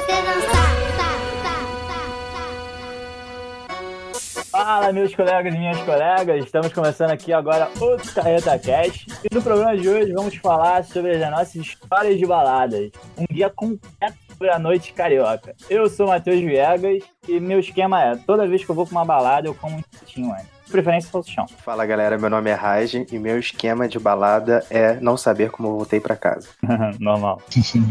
você dançar. Fala, meus colegas e minhas colegas. Estamos começando aqui agora outro Carreta Cast. E no programa de hoje vamos falar sobre as nossas histórias de baladas. Um guia completo sobre a noite carioca. Eu sou o Matheus Viegas e meu esquema é: toda vez que eu vou pra uma balada, eu como um pouquinho antes. Preferência chão. Fala galera, meu nome é Rajen e meu esquema de balada é não saber como eu voltei pra casa. Normal.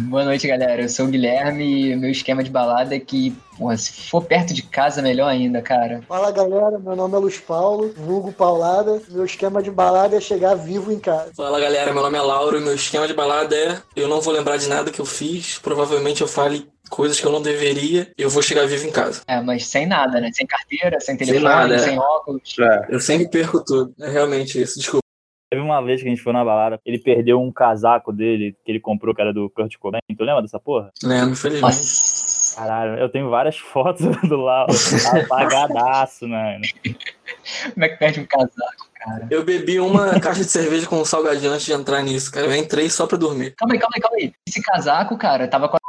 Boa noite galera, eu sou o Guilherme e meu esquema de balada é que, porra, se for perto de casa melhor ainda, cara. Fala galera, meu nome é Luiz Paulo, vulgo Paulada, meu esquema de balada é chegar vivo em casa. Fala galera, meu nome é Lauro e meu esquema de balada é eu não vou lembrar de nada que eu fiz, provavelmente eu fale coisas que eu não deveria, eu vou chegar vivo em casa. É, mas sem nada, né? Sem carteira, sem telefone, sem nada, sem óculos. É. Eu sempre perco tudo. É realmente isso, desculpa. Teve uma vez que a gente foi na balada, ele perdeu um casaco dele, que ele comprou, que era do Kurt Cobain. Tu lembra dessa porra? Lembro, infelizmente. Nossa. Caralho, eu tenho várias fotos do Lauro apagadaço, mano. Como é que perde um casaco? Cara. Eu bebi uma caixa de cerveja com um salgadinho antes de entrar nisso, cara. Eu entrei só pra dormir. Calma aí. Esse casaco, cara, tava com a...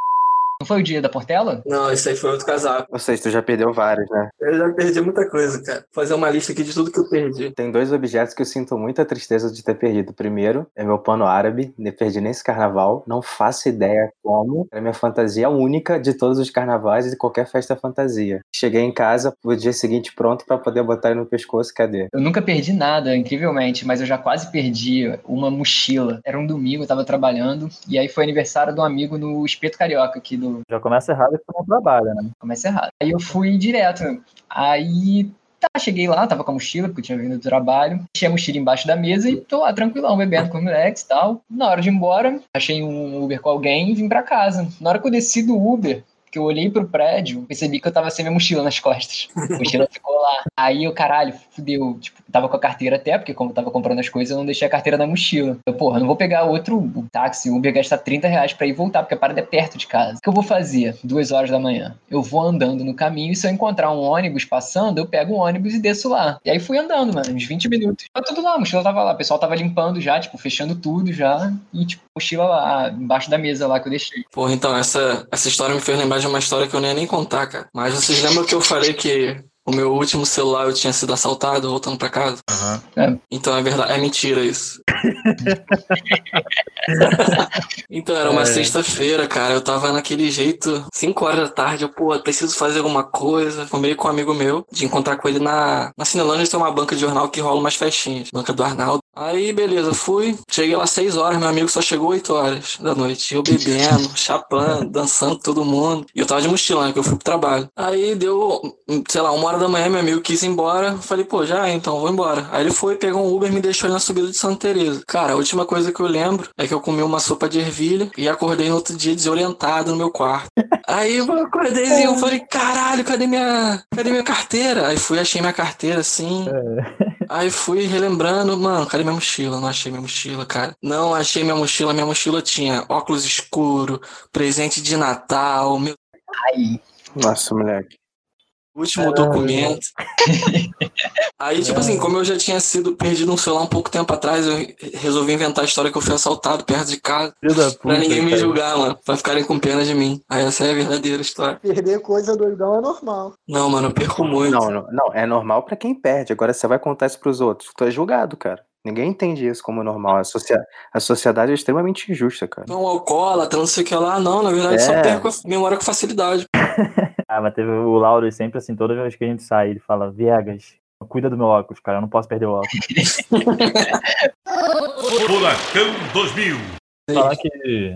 Não foi o dia da Portela? Não, esse aí foi outro casaco. Ou seja, tu já perdeu vários, né? Eu já perdi muita coisa, cara. Vou fazer uma lista aqui de tudo que eu perdi. Tem dois objetos que eu sinto muita tristeza de ter perdido. Primeiro, é meu pano árabe. Eu perdi nesse carnaval. Não faço ideia como. Era minha fantasia única de todos os carnavais e de qualquer festa fantasia. Cheguei em casa, o dia seguinte pronto pra poder botar ele no pescoço. Cadê? Eu nunca perdi nada, incrivelmente. Mas eu já quase perdi uma mochila. Era um domingo, eu tava trabalhando. E aí foi aniversário de um amigo no Espeto Carioca aqui do... Já começa errado e não trabalha, né? Começa errado. Aí eu fui direto. Aí, tá, cheguei lá, tava com a mochila, porque eu tinha vindo do trabalho. Deixei a mochila embaixo da mesa e tô lá, tranquilão, bebendo com o moleque e tal. Na hora de ir embora, achei um Uber com alguém e vim pra casa. Na hora que eu desci do Uber, que eu olhei pro prédio, percebi que eu tava sem minha mochila nas costas. A mochila ficou lá. Aí eu, caralho, fudeu. Tipo, tava com a carteira até, porque como eu tava comprando as coisas, eu não deixei a carteira na mochila. Eu, porra, não vou pegar outro táxi, Uber, gastar R$30 pra ir voltar, porque a parada é perto de casa. O que eu vou fazer? 2h da manhã. Eu vou andando no caminho e se eu encontrar um ônibus passando, eu pego um ônibus e desço lá. E aí fui andando, mano, uns 20 minutos. Tava tudo lá, a mochila tava lá. O pessoal tava limpando já, tipo, fechando tudo já. E, tipo, mochila lá, embaixo da mesa lá que eu deixei. Porra, então, essa história me fez lembrar de uma história que eu nem ia nem contar, cara. Mas vocês lembram que eu falei que o meu último celular eu tinha sido assaltado voltando pra casa? Uhum. É. Então é verdade, é mentira isso. Então era uma sexta-feira, cara. Eu tava naquele jeito, 5 horas da tarde. Eu, pô, preciso fazer alguma coisa. Combinei com um amigo meu de encontrar com ele na Cinelândia. Tem uma banca de jornal que rola umas festinhas, Banca do Arnaldo. Aí, beleza, fui. Cheguei lá 6 horas, meu amigo só chegou 8 horas da noite. Eu bebendo, chapando, dançando com todo mundo. E eu tava de mochila, né, que eu fui pro trabalho. Aí deu, sei lá, 1h da manhã, meu amigo quis ir embora. Eu falei, pô, já é, então, vou embora. Aí ele foi, pegou um Uber e me deixou ali na subida de Santa Teresa. Cara, a última coisa que eu lembro é que eu comi uma sopa de ervilha e acordei no outro dia desorientado no meu quarto. Aí eu acordei e eu falei, caralho, cadê minha carteira? Aí fui, achei minha carteira, assim... Aí fui relembrando, mano, cadê minha mochila? Não achei minha mochila, cara. Não achei minha mochila. Minha mochila tinha óculos escuro, presente de Natal, meu... Ai. Nossa, moleque. Último documento. Aí, tipo assim, como eu já tinha sido perdido um celular um pouco tempo atrás, eu resolvi inventar a história que eu fui assaltado perto de casa. Puta, pra ninguém me julgar, mano. Pra ficarem com pena de mim. Aí essa é a verdadeira história. Perder coisa doidão é normal. Não, mano, eu perco muito. Não, é normal pra quem perde. Agora você vai contar isso pros outros. Tu é julgado, cara. Ninguém entende isso como normal. A sociedade é extremamente injusta, cara. Não, alcoólatra, não sei o que lá. Não, na verdade, só perco a memória com facilidade. Ah, mas teve o Lauro sempre assim, toda vez que a gente sai, ele fala, Viegas, cuida do meu óculos, cara, eu não posso perder o óculos. Furacão 2000. Falar que,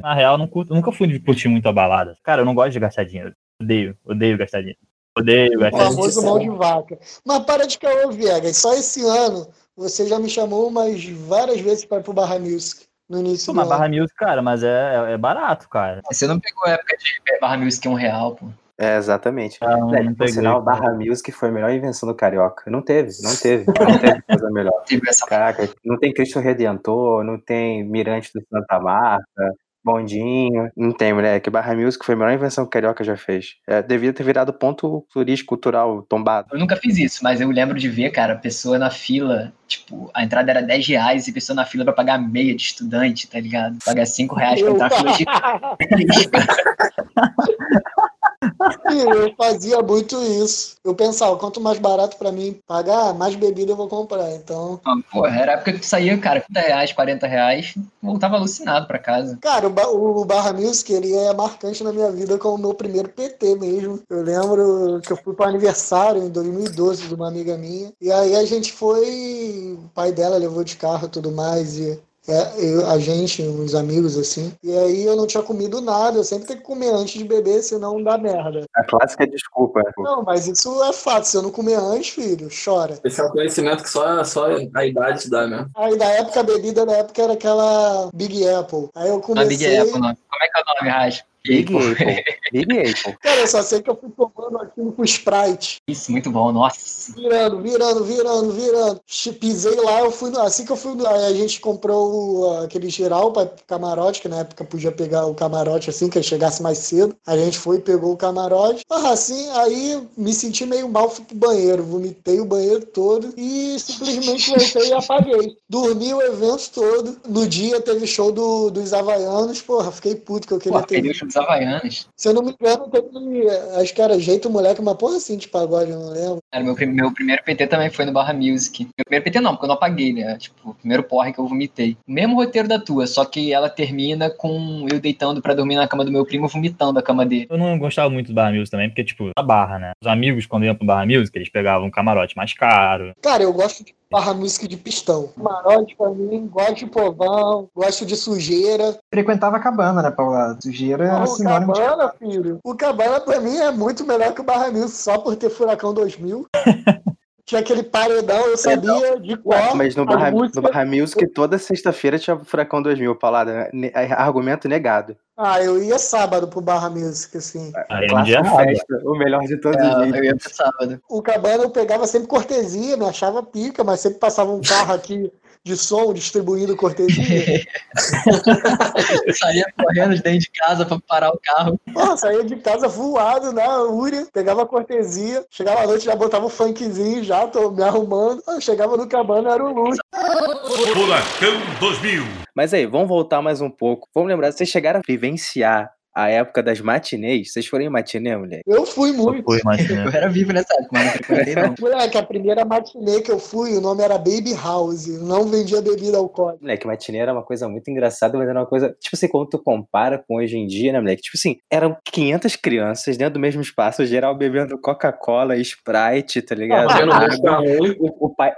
na real, nunca fui de curtir muito a balada. Cara, eu não gosto de gastar dinheiro. Odeio gastar dinheiro. Odeio gastar dinheiro. O famoso mal de vaca. Mas para de caô, Viegas, só esse ano você já me chamou umas várias vezes para ir pro Barra Music. No início, mas Barra Music, cara, mas é barato, cara. Você não pegou a época de Barra Music R$1, pô. É, exatamente. Por sinal, Barra Music foi a melhor invenção do carioca. Não teve coisa melhor. Caraca, não tem Cristo Redentor, não tem Mirante do Santa Marta, Bondinho, não tem, moleque. Barra Music foi a melhor invenção que o carioca já fez. Devia ter virado ponto turístico, cultural, tombado. Eu nunca fiz isso, mas eu lembro de ver, cara, pessoa na fila, tipo, a entrada era R$10 e pessoa na fila pra pagar meia de estudante, tá ligado? Pagar R$5 pra entrar na fila de... Eu fazia muito isso. Eu pensava, quanto mais barato pra mim pagar, mais bebida eu vou comprar, então... Ah, porra, era a época que saía, cara, R$30, R$40, voltava alucinado pra casa. Cara, o Barra Music, ele é marcante na minha vida com o meu primeiro PT mesmo. Eu lembro que eu fui pro aniversário em 2012 de uma amiga minha, e aí a gente foi... O pai dela levou de carro e tudo mais, e... a gente, uns amigos assim. E aí eu não tinha comido nada. Eu sempre tenho que comer antes de beber, senão dá merda. A clássica desculpa. Não, mas isso é fato, se eu não comer antes, filho, chora. Esse é um conhecimento que só a idade dá, né? Aí da época, a bebida da época era aquela Big Apple. Aí eu comecei... A Big Apple, não. Como é que é o nome, Raja? Big Apple. Big Apple. Cara, eu só sei que eu fui tomando aquilo com Sprite. Isso, muito bom, nossa. Virando. Pisei lá, eu fui. Assim que eu fui. A gente comprou aquele geral para camarote, que na época podia pegar o camarote assim, que chegasse mais cedo. A gente foi e pegou o camarote. Ah, assim, aí me senti meio mal, fui pro banheiro. Vomitei o banheiro todo e simplesmente voltei e apaguei. Dormi o evento todo. No dia teve show dos Havaianos. Porra, fiquei puto que eu queria ter. Havaianas. Se eu não me engano, acho que era Jeito Moleque, uma porra assim de pagode, eu não lembro. Cara, meu primeiro PT também foi no Barra Music. Meu primeiro PT não, porque eu não apaguei, né? Tipo, o primeiro porre que eu vomitei. Mesmo roteiro da tua, só que ela termina com eu deitando pra dormir na cama do meu primo, vomitando a cama dele. Eu não gostava muito do Barra Music também, porque, tipo, a barra, né? Os amigos, quando iam pro Barra Music, eles pegavam um camarote mais caro. Cara, eu gosto de Barra Music de pistão. Camarote pra mim, gosto de povão, gosto de sujeira. Frequentava a cabana, né, Paula? Sujeira era sinônimo. O cabana, filho. O cabana pra mim é muito melhor que o Barra Music, só por ter Furacão 2000. Tinha aquele paredão, eu sabia de qual. Mas no Barra Music, toda sexta-feira tinha Furacão 2000, Palada. Argumento negado. Ah, eu ia sábado pro Barra Music, assim. Festa, o melhor de todos os dias. Eu ia pro sábado. O cabana eu pegava sempre cortesia, me achava pica, mas sempre passava um carro aqui de som distribuindo cortesia. Eu saía correndo de dentro de casa pra parar o carro. Pô, saía de casa voado na Uria, pegava cortesia, chegava à noite, já botava um funkzinho, já tô me arrumando. Eu chegava no cabana, era o Lula. Furacão 2000. Mas aí, vamos voltar mais um pouco. Vamos lembrar, vocês chegaram a vivenciar a época das matinês. Vocês foram em matinê, mulher? Eu fui muito. Eu era vivo nessa época, mas não frequentei, não. Moleque, a primeira matinê que eu fui, o nome era Baby House. Não vendia bebida alcoólica. Moleque, matinê era uma coisa muito engraçada, mas era uma coisa... Tipo assim, quando tu compara com hoje em dia, né, moleque? Tipo assim, eram 500 crianças dentro do mesmo espaço, geral bebendo Coca-Cola, Sprite, tá ligado?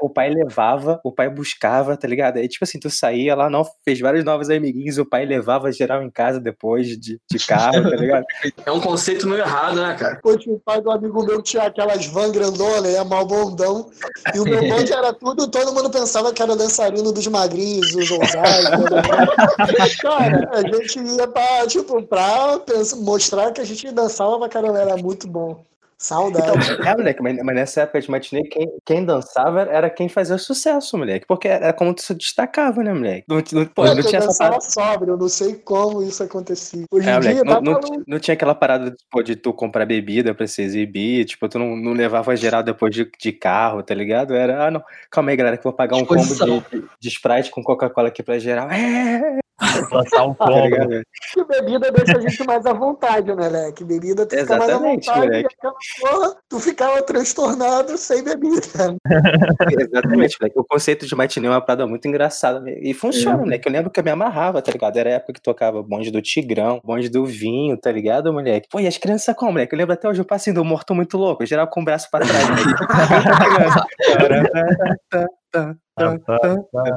O pai levava, o pai buscava, tá ligado? E tipo assim, tu saía lá, não, fez vários novos amiguinhos, o pai levava geral em casa depois de carro, tá ligado? É um conceito meio errado, né, cara? Pô, o pai do amigo meu tinha aquelas van grandona, ia mal bondão, e o meu bonde era tudo, todo mundo pensava que era dançarino dos magrinhos, os ousais, cara, a gente ia pra, tipo, mostrar que a gente dançava pra caramba, era muito bom. Saudade. É, moleque, mas nessa época de matinê, quem dançava era quem fazia sucesso, moleque. Porque era como tu se destacava, né, moleque? Não tinha essa parada. Sóbrio, eu não sei como isso acontecia. Hoje em dia, moleque, não tinha aquela parada tipo, de tu comprar bebida pra se exibir, tipo, tu não levava geral depois de carro, tá ligado? Era, não, calma aí, galera, que eu vou pagar um combo de Sprite com Coca-Cola aqui pra geral. Passar um combo. Que bebida deixa a gente mais à vontade, né, moleque? Bebida tu fica mais à vontade, moleque. Porra, tu ficava transtornado sem bebida. Exatamente, moleque. O conceito de matinê é uma parada muito engraçada. E funciona, moleque. Eu lembro que eu me amarrava, tá ligado? Era a época que tocava Bonde do Tigrão, Bonde do Vinho, tá ligado, moleque? Pô, e as crianças como, moleque? Eu lembro até hoje eu passei do Morto Muito Louco. Eu gerava com o braço pra trás.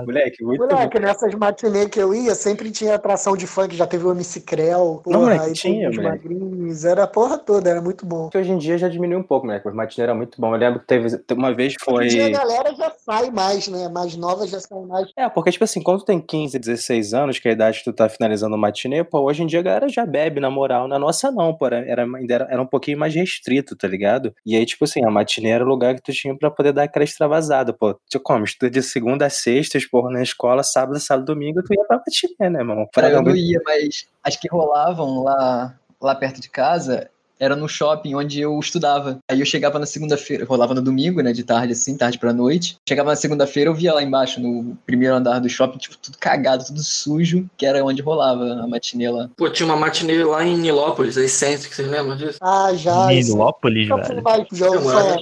Moleque, nessas matinês que eu ia, sempre tinha atração de funk, já teve o MC Creu, os magrinhos, era a porra toda, era muito bom. Hoje em dia já diminuiu um pouco, moleque, mas matinê era muito bom. Eu lembro que teve uma vez foi... Hoje em dia a galera já sai mais, né, mais nova já sai mais. É, porque tipo assim, quando tu tem 15, 16 anos, que é a idade que tu tá finalizando o matinê, pô, hoje em dia a galera já bebe, na moral. Na nossa não, pô, era um pouquinho mais restrito, tá ligado? E aí tipo assim, a matinê era o lugar que tu tinha pra poder dar aquela extravasada, pô, tu come, estuda de segunda a sexta, porra, na escola, sábado, domingo, tu ia pra matinê, né, irmão? Eu não ia, mas as que rolavam lá perto de casa era no shopping onde eu estudava. Aí eu chegava na segunda-feira, rolava no domingo, né, de tarde assim, tarde pra noite. Chegava na segunda-feira, eu via lá embaixo, no primeiro andar do shopping, tipo, tudo cagado, tudo sujo, que era onde rolava a matinê lá. Pô, tinha uma matinê lá em Nilópolis, aí centro, que vocês lembram disso? Ah, já. Nilópolis, velho.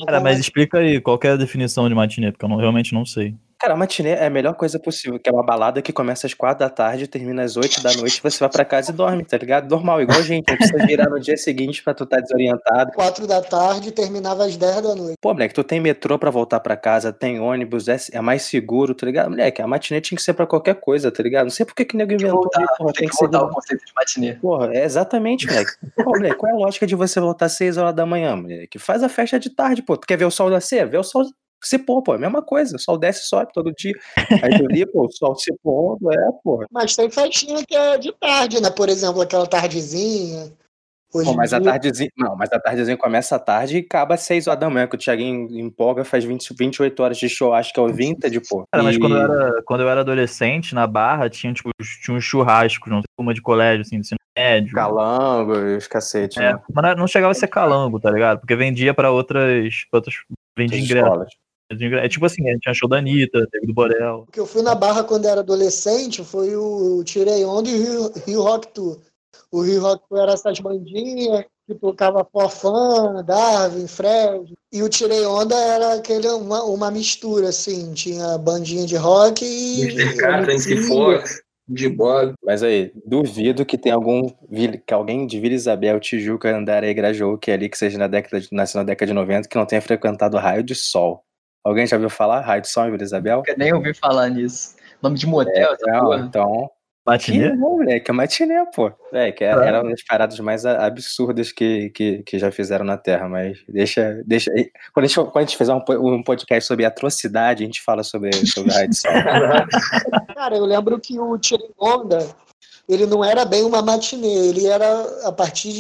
Cara, mas explica aí, qual que é a definição de matinê, porque eu não, realmente não sei. Cara, matinê é a melhor coisa possível, que é uma balada que começa às 4 da tarde, termina às 8 da noite, você vai pra casa e dorme, tá ligado? Normal, igual a gente, não precisa virar no dia seguinte pra tu tá desorientado. 4 da tarde, terminava às 10 da noite. Pô, moleque, tu tem metrô pra voltar pra casa, tem ônibus, é mais seguro, tá ligado? Moleque, a matinê tinha que ser pra qualquer coisa, tá ligado? Não sei por que que ninguém inventou. Tem que voltar o conceito de matinê. Porra, é exatamente, moleque. Pô, moleque, qual é a lógica de você voltar às 6 horas da manhã, moleque? Faz a festa de tarde, pô. Tu quer ver o sol nascer? Vê o sol... Se pôr, pô, é a mesma coisa, o sol desce e sobe todo dia. Aí tu ali, pô, o sol se pondo, pô. Mas tem festinha que é de tarde, né? Por exemplo, aquela tardezinha. Pô, mas dia... a tardezinha começa à tarde e acaba às 6 horas da manhã, que o Thiaguinho empolga, faz 28 horas de show, acho que é o vintage, pô. Cara, mas quando eu era adolescente, na Barra, tinha um churrasco, não sei como, de colégio, assim, de médio. Calango e os cacete, né? Mas não chegava a ser calango, tá ligado? Porque vendia pra outras vendia ingressos. É tipo assim, a gente achou da Anitta, teve do Borel. O que eu fui na Barra quando era adolescente foi o Tirei Onda e o Rio Rock Tour. O Rio Rock Tour era essas bandinhas que tocava Forfã, Darwin, Fred. E o Tirei Onda era aquele, uma mistura, assim. Tinha bandinha de rock e... De bola. Mas aí, duvido que tenha alguém de Vila Isabel, Tijuca, Andara e Grajaú, que é ali que seja nasceu na década de 90, que não tenha frequentado o Raio de Sol. Alguém já ouviu falar? Raio de Sol em Vila Isabel? Eu nem ouvi falar nisso. Nome de motel, porra. Então... Matinê? Não, moleque, é matinê, pô. É, que era uma das paradas mais absurdas que já fizeram na Terra, mas deixa... Quando a gente fizer um podcast sobre atrocidade, a gente fala sobre a edição. Cara, eu lembro que o Tirei Onda, ele não era bem uma matinê, ele era, a partir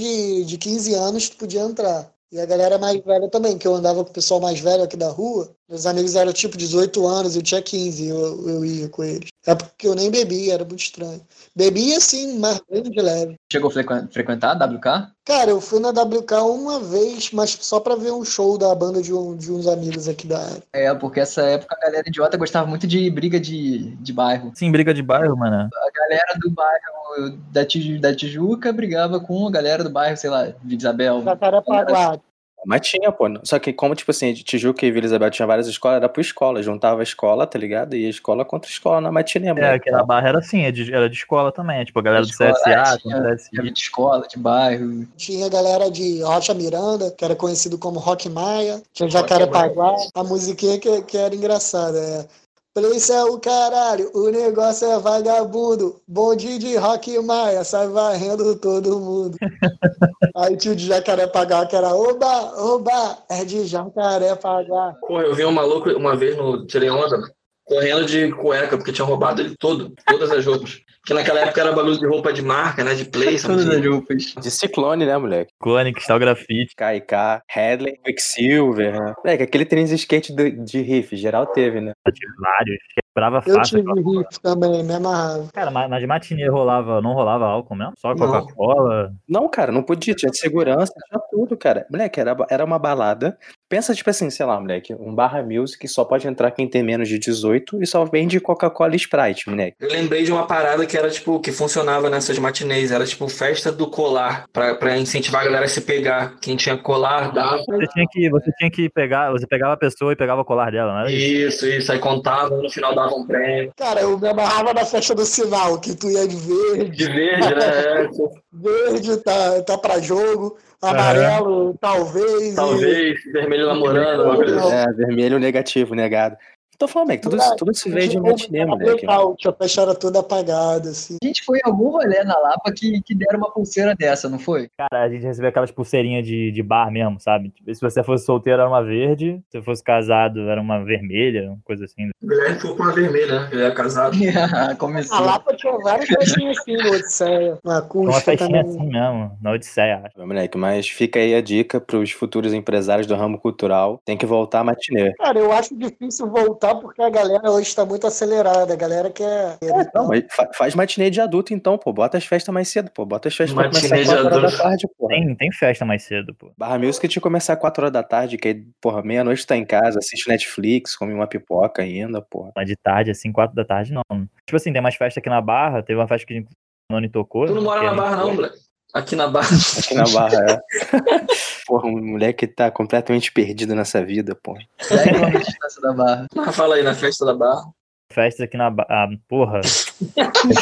de 15 anos, tu podia entrar. E a galera mais velha também, que eu andava com o pessoal mais velho aqui da rua. Meus amigos eram tipo 18 anos, eu tinha 15, eu ia com eles. É porque eu nem bebia, era muito estranho. Bebia assim, mas bem de leve. Chegou a frequentar a WK? Cara, eu fui na WK uma vez, mas só pra ver um show da banda de uns amigos aqui da área. É, porque essa época a galera idiota gostava muito de briga de bairro. Sim, briga de bairro, mano. A galera do bairro da Tijuca brigava com a galera do bairro, sei lá, Vila Isabel. Jacarepaguá. Mas tinha, pô. Só que como, tipo assim, Tijuca e Vila Isabel tinha várias escolas, era por escola. Juntava a escola, tá ligado? E a escola contra a escola na matinê. É, que na Barra era assim, era de escola também. Tipo, a galera do CSA, tinha de escola, de bairro. Tinha a galera de Rocha Miranda, que era conhecido como Rock Maia. Tinha Jacarepaguá. A musiquinha que era engraçada, Polícia é o caralho, o negócio é vagabundo, bonde de Rock Maia, sai varrendo todo mundo. Aí tio de Jacarepaguá, que era oba, oba, é de Jacarepaguá. Pô, eu vi um maluco uma vez no Tirei Onda, correndo de cueca, porque tinha roubado ele todas as roupas. Que naquela época era bagulho de roupa de marca, né, de play, todas as roupas. De ciclone, né, moleque? Ciclone, cristal grafite, KK, Headley, Quicksilver, né? Moleque, aquele tênis de skate de riff, geral teve, né? De vários, quebrava fácil. Eu tive riff também, me amarrava. Cara, mas de matinê não rolava álcool mesmo? Só Coca-Cola? Não, cara, não podia, tinha segurança, tinha tudo, cara. Moleque, era uma balada. Pensa, tipo assim, sei lá, moleque, um Barra Music só pode entrar quem tem menos de 18 e só vende Coca-Cola e Sprite, moleque. Eu lembrei de uma parada que era, tipo, que funcionava nessas matinês, era, tipo, festa do colar, pra incentivar a galera a se pegar. Quem tinha colar, dava... Você tinha que pegar, você pegava a pessoa e pegava o colar dela, não era isso? Isso, aí contava, no final dava um prêmio. Cara, eu me amarrava na festa do sinal, que tu ia de verde. De verde, né? Verde, tá pra jogo. Amarelo, talvez, vermelho namorando. É, vermelho negativo, negado. Tô falando, moleque, tudo se vê de matinê, moleque. A festa era toda apagada, assim. A gente foi em algum rolê na Lapa que deram uma pulseira dessa, não foi? Cara, a gente recebeu aquelas pulseirinhas de bar mesmo, sabe? Se você fosse solteiro, era uma verde. Se você fosse casado, era uma vermelha, uma coisa assim. O Guilherme foi com uma vermelha, né? Ele era casado. Começou. A Lapa tinha várias festinhas assim na Odisseia. Uma festinha assim mesmo, na Odisseia, acho. Moleque, mas fica aí a dica pros futuros empresários do ramo cultural. Tem que voltar a matinê. Cara, eu acho difícil voltar voltar porque a galera hoje está muito acelerada. A galera quer... Não, mas faz matinê de adulto então, pô. Bota as festas mais cedo, pô. Bota as festas pra começar às 4 horas da tarde, pô. Tem festa mais cedo, pô. Barra Music tinha que começar às 4 horas da tarde, que aí, porra, meia-noite tá em casa, assiste Netflix, come uma pipoca ainda, porra. Mas de tarde, assim, 4 da tarde, não. Tipo assim, tem mais festa aqui na Barra, teve uma festa que o Noni tocou. Tu não mora na Barra, não, moleque? Aqui na Barra. Aqui na Barra, é. Porra, um moleque tá completamente perdido nessa vida, porra. Segue uma distância da Barra. Fala aí, na festa da Barra. Festa aqui na Barra. Ah, porra. As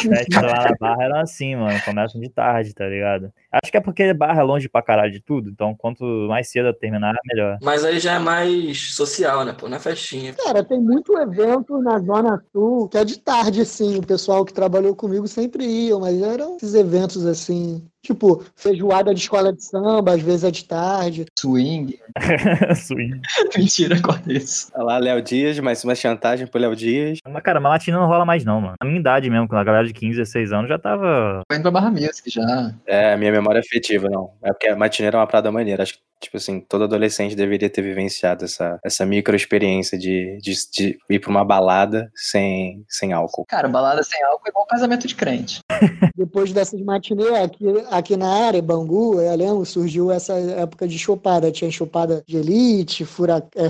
festas lá na Barra eram assim, mano. Começam de tarde, tá ligado? Acho que é porque Barra é longe pra caralho de tudo. Então, quanto mais cedo eu terminar, melhor. Mas aí já é mais social, né, pô? Na festinha. Cara, tem muito evento na Zona Sul que é de tarde, sim. O pessoal que trabalhou comigo sempre ia, mas eram esses eventos assim. Tipo, feijoada de escola de samba, às vezes é de tarde. Swing. Swing. Mentira, corta isso. Olha lá, Léo Dias, mais uma chantagem pro Léo Dias. Mas, cara, uma latina não rola mais não, mano. Na minha idade mesmo, quando a galera de 15, 16 anos já tava... Vai indo pra Barra Music já. É, minha memória é afetiva, não. É porque a matineira é uma parada maneira. Acho que, tipo assim, todo adolescente deveria ter vivenciado essa micro experiência de ir pra uma balada sem álcool. Cara, balada sem álcool é igual casamento de crente. Depois dessas matineiras aqui na área, Bangu, Realengo, surgiu essa época de chopada. Tinha chopada de elite,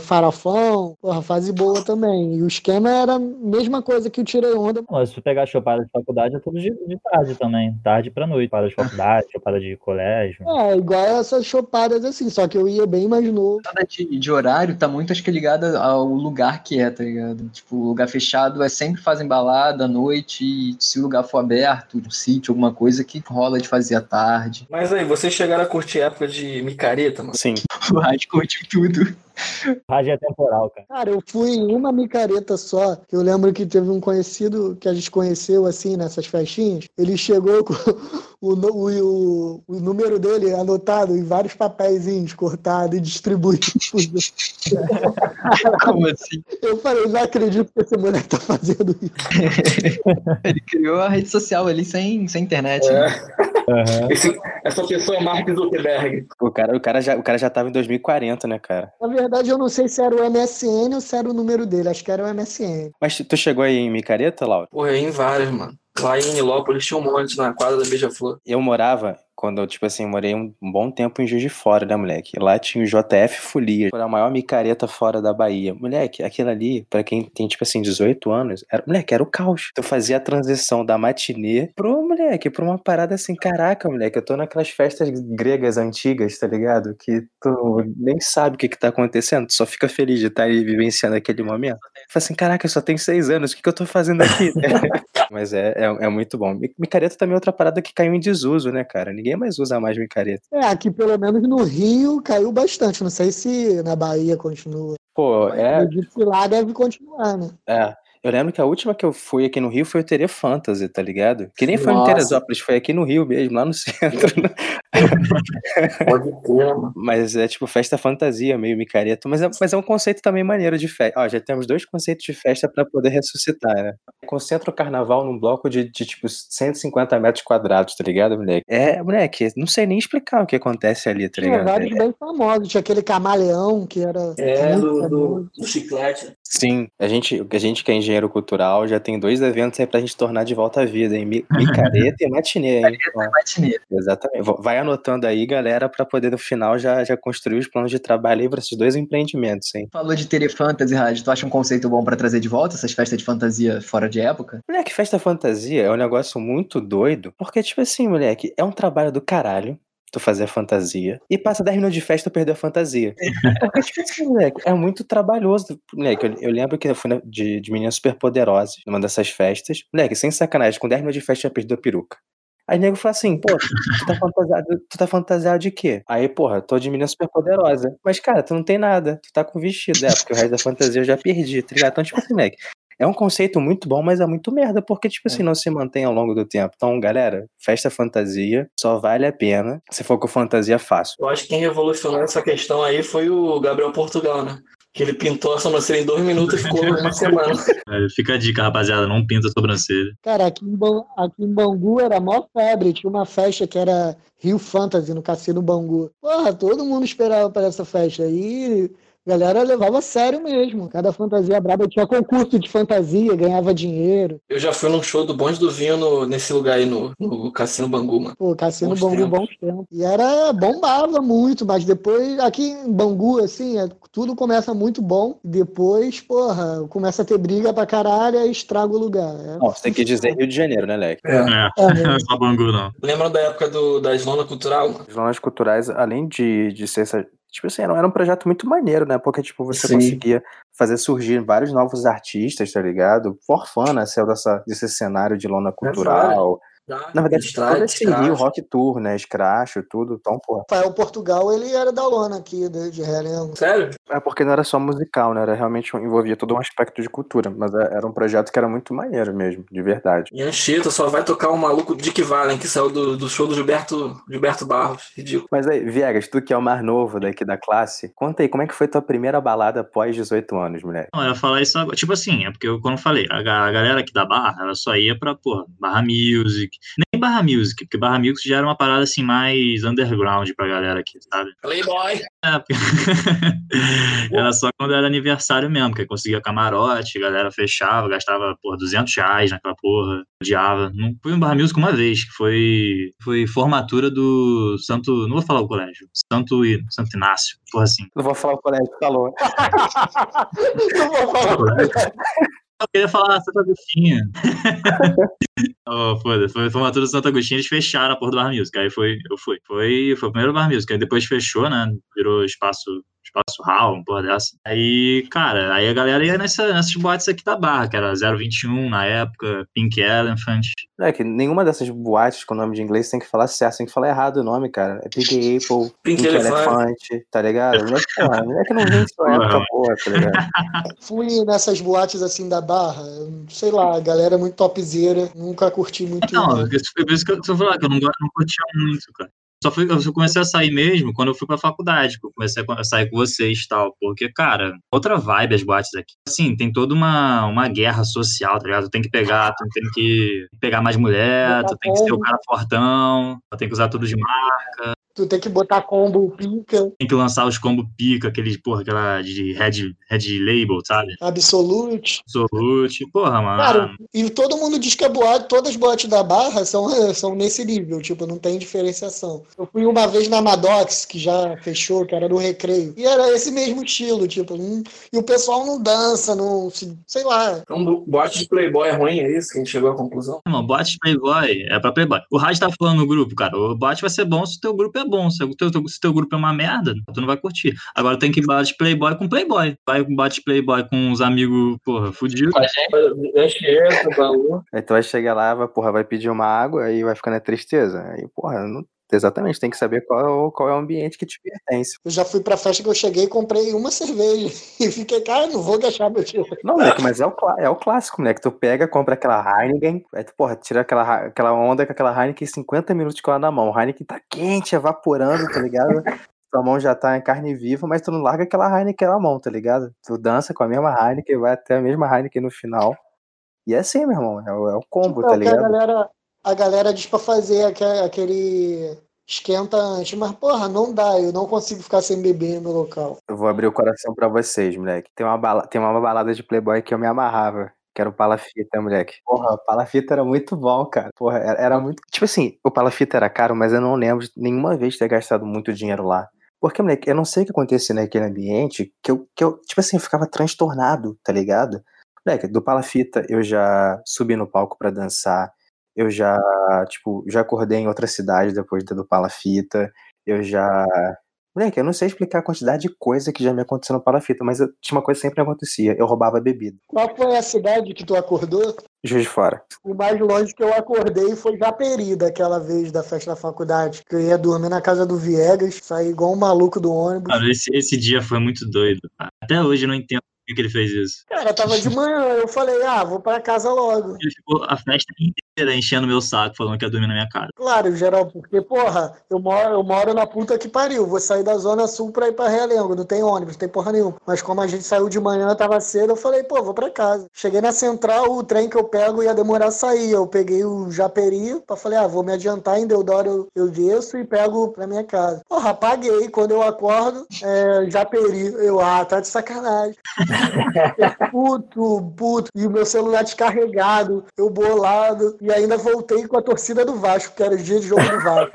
farofão, porra, fase boa também. E o esquema era a mesma coisa que o Tirei Onda. Mas se tu pegar chopada de faculdade, é tudo de tarde também. Tarde pra noite. Chopada de faculdade, chopada de colégio. É, igual essas chopadas assim, só que eu ia bem mais novo. Chopada de horário tá muito, acho que, ligada ao lugar que é, tá ligado? Tipo, lugar fechado sempre fazem balada à noite, e se o lugar for aberto, um sítio, alguma coisa que rola de fazer à tarde. Mas aí, vocês chegaram a curtir a época de micareta, mano? Sim. O rádio curtiu tudo. Rajen é temporal, cara. Cara, eu fui em uma micareta só. Eu lembro que teve um conhecido que a gente conheceu, assim, nessas festinhas. Ele chegou com o número dele anotado em vários papeizinhos, cortado e distribuído. Como assim? Eu falei, não acredito que esse moleque tá fazendo isso. Ele criou a rede social ali sem internet, né? Uhum. Essa pessoa é Mark Zuckerberg. O cara já tava em 2040, né, cara? Na verdade, eu não sei se era o MSN ou se era o número dele. Acho que era o MSN. Mas tu chegou aí em micareta, Lauro? Porra, eu ia em vários, mano. Lá em Nilópolis tinha um monte na quadra da Beija-Flor. Eu morava... Quando eu, tipo assim, morei um bom tempo em Juiz de Fora, né, moleque? Lá tinha o JF Folia, que era a maior micareta fora da Bahia. Moleque, aquilo ali, pra quem tem, tipo assim, 18 anos, era o caos. Eu fazia a transição da matinê pra uma parada assim, caraca, moleque, eu tô naquelas festas gregas antigas, tá ligado? Que tu nem sabe o que tá acontecendo, tu só fica feliz de estar aí vivenciando aquele momento. Eu falei assim, caraca, eu só tenho 6 anos, o que eu tô fazendo aqui? Mas é muito bom. Micareta também é outra parada que caiu em desuso, né, cara? Ninguém mais usa mais micareta. É, aqui pelo menos no Rio caiu bastante. Não sei se na Bahia continua. Pô, é... De lá deve continuar, né? É. Eu lembro que a última que eu fui aqui no Rio foi o Tere Fantasy, tá ligado? Que nem foi em Teresópolis, foi aqui no Rio mesmo, lá no centro. Pode ter, mano. Mas é tipo festa fantasia, meio micareta. Mas é um conceito também maneiro de festa. Ó, já temos 2 conceitos de festa pra poder ressuscitar, né? Concentra o carnaval num bloco de tipo 150 metros quadrados, tá ligado, moleque? É, moleque, não sei nem explicar o que acontece ali, tá ligado? Tinha vários bem famosos, tinha aquele camaleão que era... É, do chiclete. Sim, a gente que é engenheiro cultural já tem 2 eventos aí pra gente tornar de volta à vida, hein? Micareta e matinê, hein? Micareta e matinê. Exatamente. Vai anotando aí, galera, pra poder no final já construir os planos de trabalho aí pra esses 2 empreendimentos, hein? Falou de Tere Fantasy, Rádio, tu acha um conceito bom pra trazer de volta essas festas de fantasia fora de época? Moleque, festa fantasia é um negócio muito doido, porque, tipo assim, moleque, é um trabalho do caralho. Tu fazer a fantasia. E passa 10 minutos de festa, tu perdeu a fantasia. Porque, tipo assim, moleque, é muito trabalhoso. Moleque, eu lembro que eu fui de Meninas Superpoderosas, numa dessas festas. Moleque, sem sacanagem, com 10 minutos de festa, já perdeu a peruca. Aí o nego fala assim, pô, tu tá fantasiado de quê? Aí, porra, tô de Menina Superpoderosa. Mas, cara, tu não tem nada. Tu tá com vestido. É, porque o resto da fantasia eu já perdi, tá ligado? Então, tipo assim, moleque, é um conceito muito bom, mas é muito merda, porque, tipo assim, não se mantém ao longo do tempo. Então, galera, festa fantasia só vale a pena se for com fantasia fácil. Eu acho que quem revolucionou essa questão aí foi o Gabriel Portugal, né? Que ele pintou a sobrancelha em 2 minutos e ficou uma semana. É, fica a dica, rapaziada, não pinta a sobrancelha. Cara, aqui em Bangu era a maior febre. Tinha uma festa que era Rio Fantasy, no Cassino Bangu. Porra, todo mundo esperava para essa festa aí. A galera levava a sério mesmo. Cada fantasia braba tinha concurso de fantasia, ganhava dinheiro. Eu já fui num show do Bonde do Vinho nesse lugar aí, no Cassino Bangu, mano. Pô, Cassino Bangu, bons tempos. E era, bombava muito, mas depois, aqui em Bangu, assim, tudo começa muito bom. Depois, porra, começa a ter briga pra caralho e estraga o lugar. Não, você tem que dizer Rio de Janeiro, né, Leque? É só Bangu, não. Lembra da época da Islona Cultural? As lonas culturais, além de ser essa... Tipo assim, era um projeto muito maneiro, né? Porque, tipo, você Sim. conseguia fazer surgir vários novos artistas, tá ligado? Forfana saiu desse cenário de lona cultural. Na verdade, todo esse Rio Rock Tour, né? Escracho, tudo, então, pô. Rafael Portugal, ele era da lona aqui, de Realengo. Sério? É porque não era só musical, né? Era realmente, envolvia todo um aspecto de cultura, mas era um projeto que era muito maneiro mesmo, de verdade. E Anchieta só vai tocar um maluco Dick Valen, que saiu do show do Gilberto Barros, ridículo. Mas aí, Viegas, tu que é o mais novo daqui da classe, conta aí, como é que foi tua primeira balada após 18 anos, moleque? Não, eu ia falar isso agora. Tipo assim, é porque, como eu falei, a galera aqui da Barra, ela só ia pra, porra, Barra Music. Nem Barra Music, porque Barra Music já era uma parada assim mais underground pra galera aqui, sabe? Playboy! É, porque... era só quando era aniversário mesmo, que conseguia camarote, a galera fechava, gastava, porra, R$200 naquela porra, odiava. Não fui em Barra Music uma vez, que foi formatura do Santo... Não vou falar o colégio. Santo Inácio, porra assim. Não vou falar o colégio, falou. Não vou falar o colégio. Eu queria falar Santo Agostinho. Oh, foda-se. Foi a formatura do Santo Agostinho, eles fecharam a porta do Barra Music. Aí eu fui. Foi o primeiro Barra Music. Aí depois fechou, né? Virou espaço hall, uma porra dessa. Aí, cara, aí a galera ia nessas boates aqui da Barra, que era 021 na época, Pink Elephant. É que nenhuma dessas boates com nome de inglês tem que falar certo, tem que falar errado o nome, cara. É Big Apple, Pink Elephant, tá ligado? Mas, porra, não é que não vem só época boa, tá ligado? Fui nessas boates assim da Barra, sei lá, a galera muito topzeira, nunca curti muito. Não, por isso que eu tô falando, que eu não curtia muito, cara. Eu comecei a sair mesmo quando eu fui pra faculdade, que eu comecei a sair com vocês e tal, porque, cara, outra vibe as boates aqui. Assim, tem toda uma guerra social, tá ligado? Tu tem que pegar, tu tem que pegar mais mulher, tu tem que ser o cara fortão, tu tem que usar tudo de marca. Tu tem que botar combo pica. Tem que lançar os combo pica, aqueles, porra, aquela de red label, sabe? Absolute, porra, mano. Cara, e todo mundo diz que é boate, todas as boates da Barra são nesse nível, tipo, não tem diferenciação. Eu fui uma vez na Madox, que já fechou, que era no Recreio, e era esse mesmo estilo, tipo, e o pessoal não dança, não, sei lá. Então, boate de playboy é ruim, é isso que a gente chegou à conclusão? Não, boate de playboy é pra playboy. O Raj tá falando no grupo, cara, o boate vai ser bom se o teu grupo é bom, se teu grupo é uma merda, tu não vai curtir. Agora tem que bate playboy com playboy. Vai bate playboy com uns amigos, porra, fudidos. Aí tu vai chegar lá, vai pedir uma água e vai ficar na tristeza. Aí, porra, não... Exatamente, tem que saber qual é o ambiente que te pertence. Eu já fui pra festa que eu cheguei e comprei uma cerveja e fiquei, cara, não vou gastar meu dinheiro. Não, moleque, mas é o clássico, moleque. Tu pega, compra aquela Heineken, aí tu, porra, tira aquela onda com aquela Heineken 50 minutos com ela na mão. Heineken tá quente, evaporando, tá ligado? Tua mão já tá em carne viva, mas tu não larga aquela Heineken na mão, tá ligado? Tu dança com a mesma Heineken, vai até a mesma Heineken no final. E é assim, meu irmão, é o combo, tá ligado? A galera diz pra fazer aquele esquenta antes, mas porra, não dá, eu não consigo ficar sem beber no local. Eu vou abrir o coração pra vocês, moleque. Tem uma balada de playboy que eu me amarrava, que era o Palafita, moleque. Porra, o Palafita era muito bom, cara. Porra, era muito... Tipo assim, o Palafita era caro, mas eu não lembro de nenhuma vez ter gastado muito dinheiro lá. Porque, moleque, eu não sei o que acontecia naquele ambiente, que eu tipo assim, eu ficava transtornado, tá ligado? Moleque, do Palafita eu já subi no palco pra dançar, eu já acordei em outra cidade depois do Palafita, eu já... Moleque, eu não sei explicar a quantidade de coisa que já me aconteceu no Palafita, mas tinha uma coisa que sempre acontecia, eu roubava bebida. Qual foi a cidade que tu acordou? Juiz de Fora. O mais longe que eu acordei foi Japeri, daquela vez da festa da faculdade, que eu ia dormir na casa do Viegas, saí igual um maluco do ônibus. Cara, esse dia foi muito doido, cara. Até hoje eu não entendo. Por que ele fez isso? Cara, tava de manhã, eu falei, vou pra casa logo. Ele ficou a festa inteira enchendo meu saco, falando que ia dormir na minha casa. Claro, geral, porque, porra, eu moro na puta que pariu, vou sair da Zona Sul pra ir pra Realengo, não tem ônibus, não tem porra nenhuma. Mas como a gente saiu de manhã, tava cedo, eu falei, pô, vou pra casa. Cheguei na central, o trem que eu pego ia demorar a sair, eu peguei o Japeri, falei, ah, vou me adiantar, em Deodoro eu desço e pego pra minha casa. Porra, paguei, quando eu acordo, Japeri, tá de sacanagem. Puto, e o meu celular descarregado, eu bolado. E ainda voltei com a torcida do Vasco, que era o dia de jogo do Vasco.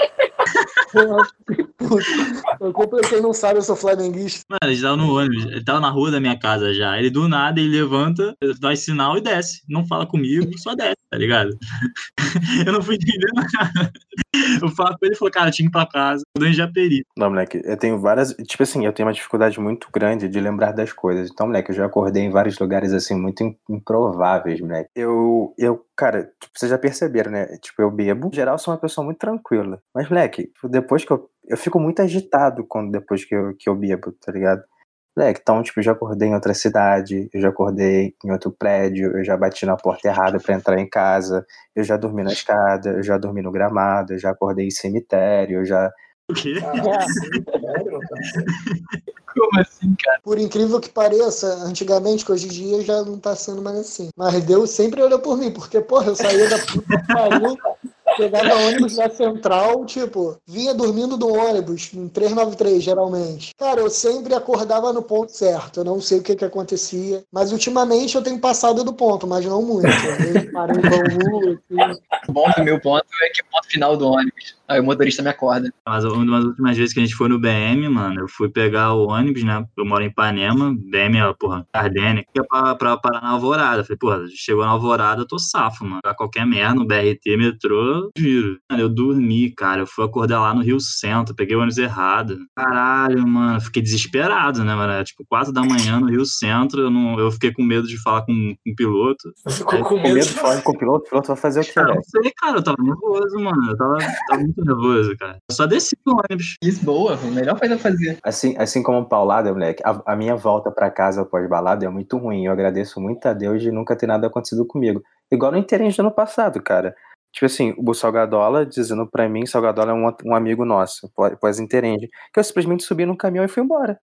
Quem não sabe, eu sou flamenguista. Mano, ele tava no ônibus, ele tava na rua da minha casa já. Ele do nada, ele levanta, dá sinal e desce. Não fala comigo, só desce, tá ligado? Eu não fui entender nada. Eu falo pra ele, falou, cara, eu tinha que ir pra casa. Eu dou em Japeri. Não, moleque, eu tenho várias... Tipo assim, eu tenho uma dificuldade muito grande de lembrar das coisas. Então, moleque, eu já acordei em vários lugares, assim, muito improváveis, moleque. Cara, tipo, vocês já perceberam, né? Tipo, eu bebo. Em geral, sou uma pessoa muito tranquila. Mas, moleque, depois que eu fico muito agitado quando depois que eu bebo, tá ligado? Moleque, então, tipo, eu já acordei em outra cidade, eu já acordei em outro prédio, eu já bati na porta errada pra entrar em casa, eu já dormi na escada, eu já dormi no gramado, eu já acordei em cemitério, eu já... O quê? Como assim, cara? Por incrível que pareça, antigamente, que hoje em dia já não tá sendo mais assim. Mas Deus sempre olhou por mim, porque, porra, eu saía da puta de pariu, pegava ônibus na central, tipo, vinha dormindo do ônibus, em 393, geralmente. Cara, eu sempre acordava no ponto certo, eu não sei o que acontecia, mas ultimamente eu tenho passado do ponto, mas não muito. Eu parei em Bangu, assim. O bom do meu ponto é que é o ponto final do ônibus. Aí o motorista me acorda. Mas uma das últimas vezes que a gente foi no BM, mano, eu fui pegar o ônibus, né? Eu moro em Ipanema, BM é, porra, Cardênia, que é pra parar na Alvorada. Falei, porra, chegou na Alvorada, eu tô safo, mano. Pra qualquer merda, no BRT, metrô, giro. Mano, eu dormi, cara. Eu fui acordar lá no Rio Centro, peguei o ônibus errado. Caralho, mano, fiquei desesperado, né, mano? Era tipo 4 da manhã no Rio Centro, eu fiquei com medo de falar com o piloto. Ficou com medo de falar com o piloto? O piloto vai fazer o quê? Não sei, cara, eu tava nervoso, mano. Eu tava muito nervoso, cara. Eu só desci no ônibus. Lisboa, a melhor coisa a fazer. Assim como paulada, moleque, a minha volta pra casa após balada é muito ruim. Eu agradeço muito a Deus de nunca ter nada acontecido comigo. Igual no Interês do ano passado, cara. Tipo assim, o Salgadola dizendo pra mim, Salgadola é um amigo nosso, pós-interende, que eu simplesmente subi num caminhão e fui embora.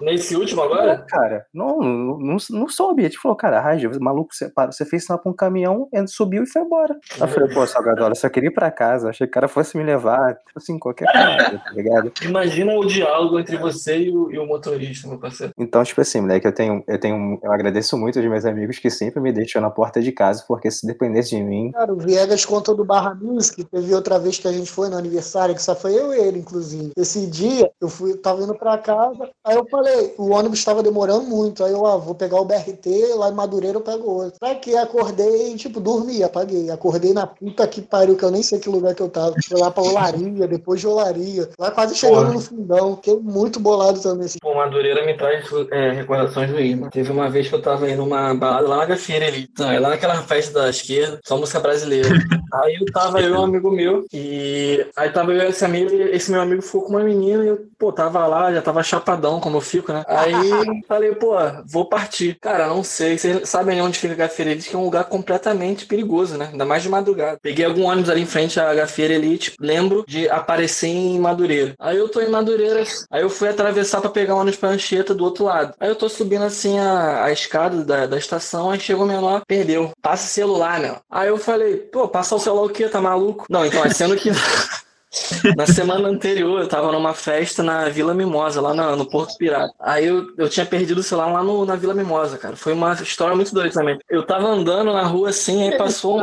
Nesse último agora? Não, cara, não soube. A gente falou, cara, Rajen, maluco, você fez sinal pra um caminhão, subiu e foi embora. Eu falei, pô, Salgadola, só queria ir pra casa, achei que o cara fosse me levar, tipo assim, qualquer coisa, tá ligado? Imagina o diálogo entre você e o motorista, meu parceiro. Então, tipo assim, moleque, eu agradeço muito aos meus amigos que sempre me deixam na porta de casa, porque se dependesse de mim... Cara, o Viegas conta do Barra Music, teve outra vez que a gente foi no aniversário, que só foi eu e ele, inclusive. Esse dia, eu tava indo pra casa, aí eu falei, o ônibus estava demorando muito, aí eu, vou pegar o BRT, lá em Madureira eu pego outro. Pra que acordei, tipo, dormi, apaguei. Acordei na puta que pariu, que eu nem sei que lugar que eu tava. Fui lá pra Olaria, depois de Olaria. Lá quase chegando no fundão, fiquei muito bolado também. Pô, Madureira me traz recordações ruins, mano. Teve uma vez que eu tava indo numa balada lá na Gafira ali. Então, lá naquela festa da esquerda, só música brasileira. Aí eu e um amigo meu, e aí tava eu e esse amigo, e esse meu amigo ficou com uma menina, e eu, pô, tava lá, já tava chapadão, como eu fico, né? Aí falei, pô, vou partir. Cara, não sei, vocês sabem onde fica a Gafieira Elite, que é um lugar completamente perigoso, né? Ainda mais de madrugada. Peguei algum ônibus ali em frente à Gafieira Elite, lembro de aparecer em Madureira. Aí eu tô em Madureira, aí eu fui atravessar pra pegar um ônibus pra Anchieta do outro lado. Aí eu tô subindo assim a escada da estação, aí chegou o menor, perdeu. Passa celular, né? Aí eu falei, pô, passar o celular o quê? Tá maluco? Não, então, sendo que... Na semana anterior, eu tava numa festa na Vila Mimosa, lá no Porto Pirata. Aí eu tinha perdido o celular lá na Vila Mimosa, cara. Foi uma história muito doida também. Eu tava andando na rua assim, aí passou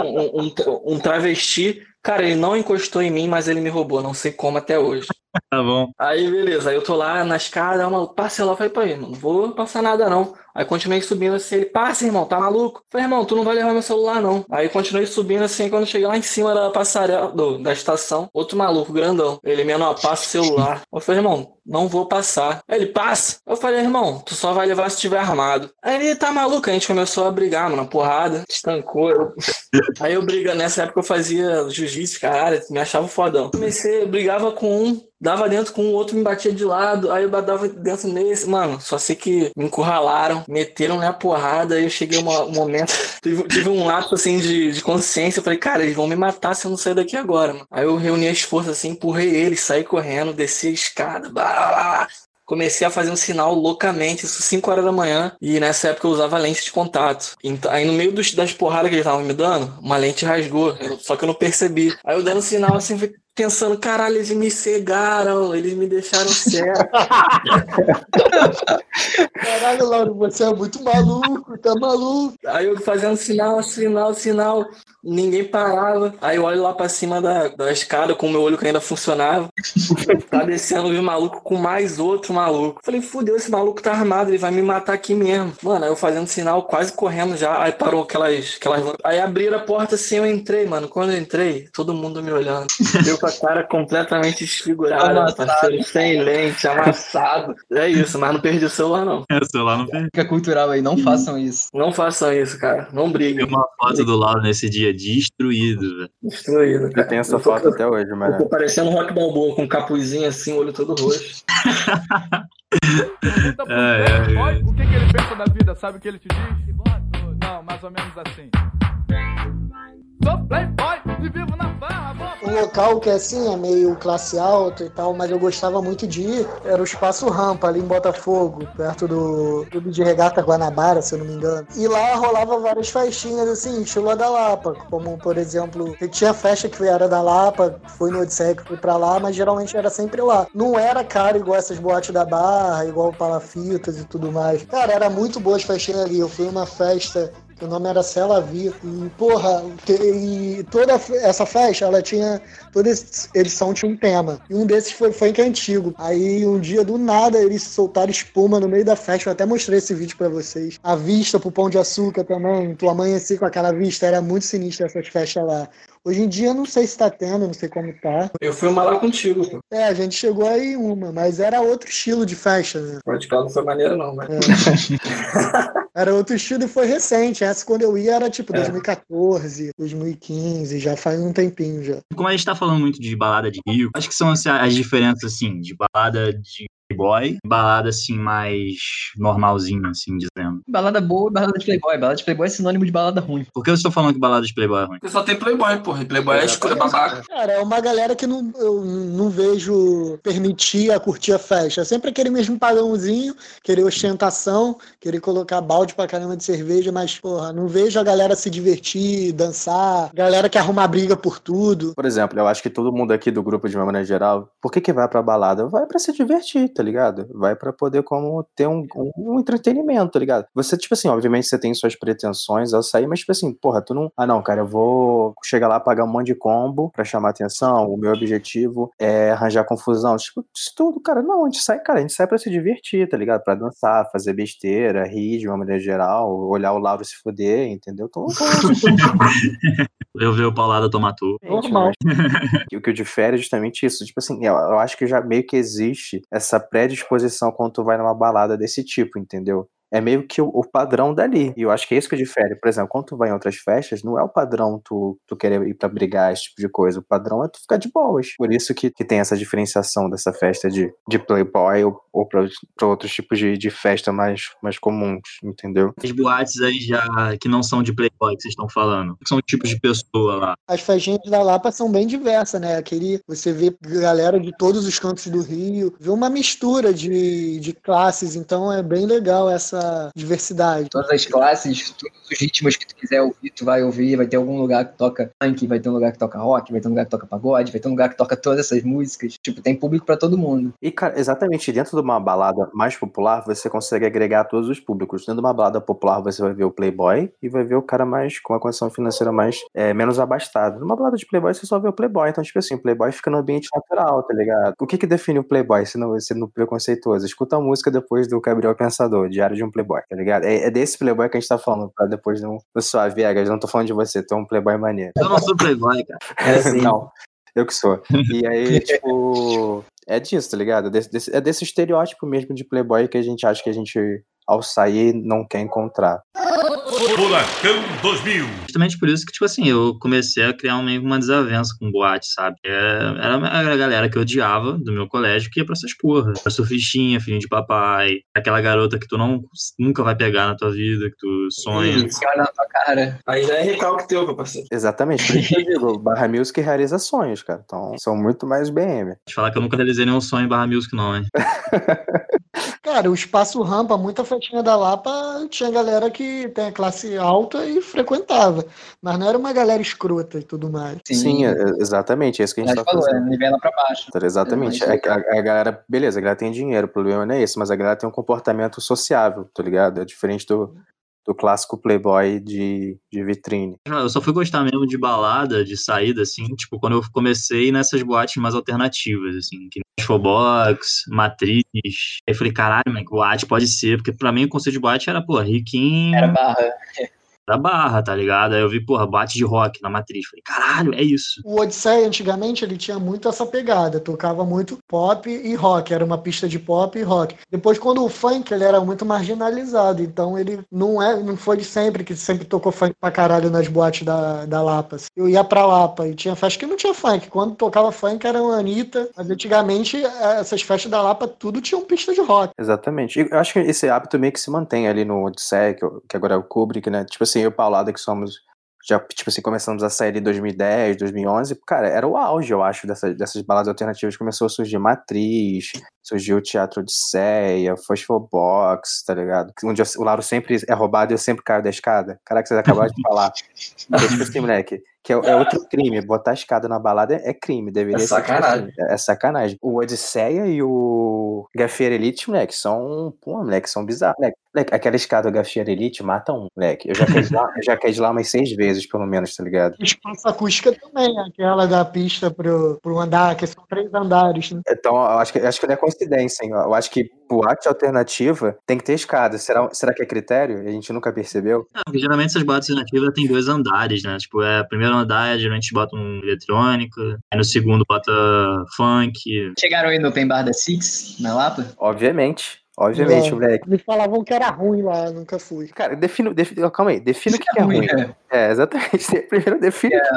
um travesti. Cara, ele não encostou em mim, mas ele me roubou. Não sei como até hoje. Tá bom. Aí, beleza. Aí eu tô lá na escada, passei lá, falei pra ele, não vou passar nada, não. Aí continuei subindo assim, ele, passa, irmão, tá maluco? Falei, irmão, tu não vai levar meu celular, não. Aí continuei subindo assim, quando cheguei lá em cima da passarela, da estação, outro maluco, grandão. Ele, menor, passa o celular. Eu falei, irmão, não vou passar. Aí ele, passa. Eu falei, irmão, tu só vai levar se tiver armado. Aí ele, tá maluco? A gente começou a brigar, mano, porrada, estancou. Aí eu brigando, nessa época eu fazia jiu-jitsu, caralho, me achava fodão. Comecei, brigava com um, dava dentro com o outro, me batia de lado, aí eu dava dentro nesse, mano, só sei que me encurralaram, meteram na porrada, aí eu cheguei um momento, tive um lapso assim de consciência, eu falei, cara, eles vão me matar se eu não sair daqui agora, mano. Aí eu reuni as forças assim, empurrei eles, saí correndo, desci a escada, blá, blá, blá. Comecei a fazer um sinal loucamente, isso 5 horas da manhã, e nessa época eu usava lente de contato. Então, aí no meio das porradas que eles estavam me dando, uma lente rasgou, só que eu não percebi. Aí eu dando sinal assim, pensando, caralho, eles me cegaram, eles me deixaram cego. Caralho, Lauro, você é muito maluco, tá maluco. Aí eu fazendo sinal, ninguém parava. Aí eu olho lá pra cima da escada com o meu olho que ainda funcionava. Tá descendo um maluco com mais outro maluco. Falei, fudeu, esse maluco tá armado, ele vai me matar aqui mesmo. Mano, aí eu fazendo sinal, quase correndo já. Aí parou aquelas... Aí abriram a porta assim, eu entrei, mano. Quando eu entrei, todo mundo me olhando. Eu com a cara completamente desfigurada, amassado, sem lente, amassado. É isso, mas não perdi o celular, não. É, o celular não perdi. Fica cultural aí, não façam isso. Não façam isso, cara. Não briguem. Tem uma foto do Lauro nesse dia destruído, velho. Destruído, cara. Eu tenho essa foto até hoje, mano. Eu tô parecendo um Rock Balboa, com um capuzinho assim, olho todo roxo. O que ele pensa da vida, sabe o que ele te diz? Não, mais ou menos assim. Sou playboy e vivo na barra. Um local que assim é meio classe alta e tal, mas eu gostava muito de ir, era o Espaço Rampa, ali em Botafogo, perto do Clube de Regata Guanabara, se eu não me engano. E lá rolava várias festinhas assim, estilo da Lapa, como por exemplo, tinha festa que era da Lapa, fui no Odisseia que fui pra lá, mas geralmente era sempre lá. Não era caro igual essas boates da Barra, igual Palafitas e tudo mais. Cara, era muito boas festinhas ali, eu fui uma festa... O nome era Cela Via. E, porra, e toda essa festa, ela tinha... Toda edição tinha um tema. E um desses foi funk antigo. Aí, um dia, do nada, eles soltaram espuma no meio da festa. Eu até mostrei esse vídeo pra vocês. A vista pro Pão de Açúcar também. Tu amanhecia com aquela vista. Era muito sinistra essas festas lá. Hoje em dia, eu não sei se tá tendo, não sei como tá. Eu fui uma lá contigo, pô. É, a gente chegou aí uma, mas era outro estilo de festa, né? Pode falar, não foi maneiro, não, mas... É. Era outro estilo e foi recente. Essa, quando eu ia, era tipo 2014, 2015, já faz um tempinho já. Como a gente tá falando muito de balada de Rio, acho que são assim, as diferenças, assim, de balada de... Playboy, balada assim mais normalzinha, assim dizendo. Balada boa, balada de Playboy. Balada de Playboy é sinônimo de balada ruim. Por que eu estou falando que balada de Playboy é ruim? Porque só tem Playboy, porra. Playboy é escura, babaca. Cara, é uma galera que eu não vejo permitir a curtir a festa. É sempre aquele mesmo padrãozinho, querer ostentação, querer colocar balde pra caramba de cerveja, mas, porra, não vejo a galera se divertir, dançar, galera que arruma briga por tudo. Por exemplo, eu acho que todo mundo aqui do grupo, de uma maneira geral, por que vai pra balada? Vai pra se divertir, tá ligado? Vai pra poder como ter um entretenimento, tá ligado? Você, tipo assim, obviamente você tem suas pretensões ao sair, mas tipo assim, porra, tu não... Ah, não, cara, eu vou chegar lá, pagar um monte de combo pra chamar atenção, o meu objetivo é arranjar confusão, tipo, isso tudo, cara, não, a gente sai pra se divertir, tá ligado? Pra dançar, fazer besteira, rir de uma maneira geral, olhar o Lauro se fuder, entendeu? Eu ver o Paulada tomar tu. Normal. O que eu difere é justamente isso, tipo assim, eu acho que já meio que existe essa predisposição quando tu vai numa balada desse tipo, entendeu? É meio que o padrão dali. E eu acho que é isso que difere. Por exemplo, quando tu vai em outras festas, não é o padrão tu querer ir pra brigar, esse tipo de coisa. O padrão é tu ficar de boas. Por isso que tem essa diferenciação dessa festa de playboy ou pra outros tipos de festa mais comuns, entendeu? As boates aí já que não são de playboy que vocês estão falando. São tipos de pessoa lá. As festinhas da Lapa são bem diversas, né? Você vê galera de todos os cantos do Rio. Vê uma mistura de classes. Então é bem legal essa diversidade. Todas as classes, todos os ritmos que tu quiser ouvir, tu vai ouvir, vai ter algum lugar que toca funk, vai ter um lugar que toca rock, vai ter um lugar que toca pagode, vai ter um lugar que toca todas essas músicas. Tipo, tem público pra todo mundo. E, cara, exatamente, dentro de uma balada mais popular, você consegue agregar todos os públicos. Dentro de uma balada popular, você vai ver o playboy e vai ver o cara mais, com a condição financeira mais menos abastada. Numa balada de playboy, você só vê o playboy. Então, tipo assim, o playboy fica no ambiente natural, tá ligado? O que define o playboy, se não preconceituoso? Escuta a música depois do Gabriel Pensador, Diário de um Playboy, tá ligado? É desse playboy que a gente tá falando, pra depois não... Eu sou a Viegas, não tô falando de você, tu é um playboy maneiro. Eu não sou playboy, cara. É assim. Não, eu que sou. E aí, tipo... É disso, tá ligado? É desse estereótipo mesmo de playboy que a gente acha que a gente, ao sair, não quer encontrar. Furacão 2000. Justamente por isso que, tipo assim, eu comecei a criar uma desavença com boate, sabe? Era a galera que eu odiava do meu colégio que ia pra essas porras. A surfistinha, filhinho de papai, aquela garota que tu nunca vai pegar na tua vida, que tu sonha. Que olha na tua cara. Aí já é recalque teu, meu parceiro. Exatamente. Por isso que eu digo, Barra Music realiza sonhos, cara. Então, são muito mais BM. Te falar que eu nunca realizei nenhum sonho em Barra Music, não, hein? Cara, o espaço Rampa, muita festinha da Lapa, tinha galera que tem a classe alta e frequentava. Mas não era uma galera escrota e tudo mais. Sim, exatamente. É isso que a gente tá falando. Falou, é nivela pra baixo. Exatamente. A galera, beleza, a galera tem dinheiro, o problema não é esse, mas a galera tem um comportamento sociável, tá ligado? É diferente do clássico playboy de vitrine. Eu só fui gostar mesmo de balada, de saída, assim, tipo, quando eu comecei nessas boates mais alternativas, assim, que Infobox, Matriz. Aí eu falei, caralho, mano, boate pode ser, porque pra mim o conceito de boate era, pô, riquinho... Era barra. Era barra, tá ligado? Aí eu vi, porra, boate de rock na Matriz. Falei, caralho, é isso. O Odisseia, antigamente, ele tinha muito essa pegada. Tocava muito pop e rock. Era uma pista de pop e rock. Depois, quando o funk, ele era muito marginalizado. Então, ele não foi de sempre, que sempre tocou funk pra caralho nas boates da Lapa. Assim. Eu ia pra Lapa e tinha festa que não tinha funk. Quando tocava funk, era uma Anitta. Mas, antigamente, essas festas da Lapa, tudo tinha pista de rock. Exatamente. E eu acho que esse hábito meio que se mantém ali no Odisseia, que agora é o Kubrick, né? Tipo assim, eu e Paulada, que somos, já, tipo assim, começamos a sair em 2010, 2011, cara, era o auge, eu acho, dessas baladas alternativas. Começou a surgir Matriz, surgiu o Teatro Odisseia, Fosfobox, tá ligado? Onde o Lauro sempre é roubado e eu sempre caio da escada. Caraca, vocês acabaram de falar. Porque, tipo assim, moleque, que é outro crime, botar a escada na balada é crime, deveria ser sacanagem. É sacanagem. O Odisseia e o Gafieira Elite, moleque, são bizarros, moleque. Aquela escada do Gafieira Elite mata um, moleque. Eu já caí de lá umas 6 vezes, pelo menos, tá ligado? Espaço acústica também, aquela da pista pro andar, que são 3 andares, né? Então, eu acho que não é coincidência, hein? Eu acho que boate alternativa tem que ter escada. Será que é critério? A gente nunca percebeu? Não, porque geralmente essas boates alternativas tem 2 andares, né? Tipo, o primeiro andar, geralmente bota um eletrônico, aí no segundo bota funk. Chegaram aí no Open Bar da Six, na Lapa? Obviamente, moleque. Me falavam que era ruim lá, nunca fui. Cara, defina o que é ruim. Né? É, exatamente. Primeiro defina o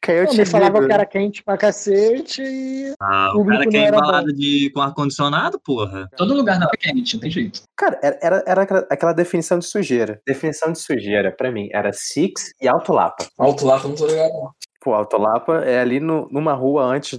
que é ruim. Me falavam que era quente pra cacete e... Ah, o cara que é embalado com ar-condicionado, porra. Todo lugar não é quente, não tem jeito. Cara, era aquela definição de sujeira. Definição de sujeira, pra mim, era Six e Alto Lapa. Alto Lapa não tô ligado, não. Pô, Alto Lapa é ali numa rua antes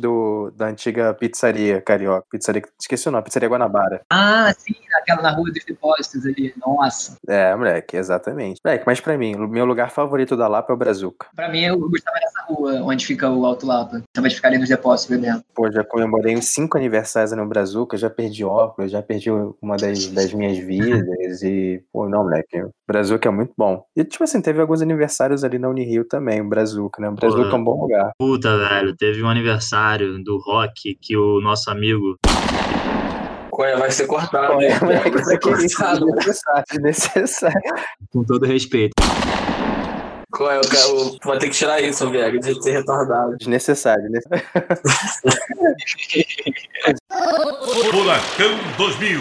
da antiga pizzaria carioca. Pizzaria, esqueci o nome, Pizzaria Guanabara. Ah, sim, aquela na rua dos depósitos ali, nossa. É, moleque, exatamente. Moleque, mas pra mim, o meu lugar favorito da Lapa é o Brazuca. Pra mim, eu gostava dessa rua onde fica o Alto Lapa. Talvez ficar ali nos depósitos bebendo. Pô, já comemorei uns 5 aniversários no Brazuca, já perdi óculos, já perdi uma das minhas vidas e... Pô, não, moleque, o Brazuca é muito bom. E, tipo assim, teve alguns aniversários ali na Unirio também, o Brazuca, né? O Brazuca é um bom lugar. Puta, velho, teve um aniversário do rock que o nosso amigo... Vai ser cortado, né? Vai ser cortado. Desnecessário. Com todo respeito. Qual é, tu vai ter que tirar isso, Viega, de ser retardado. Desnecessário, né? Furacão 2000.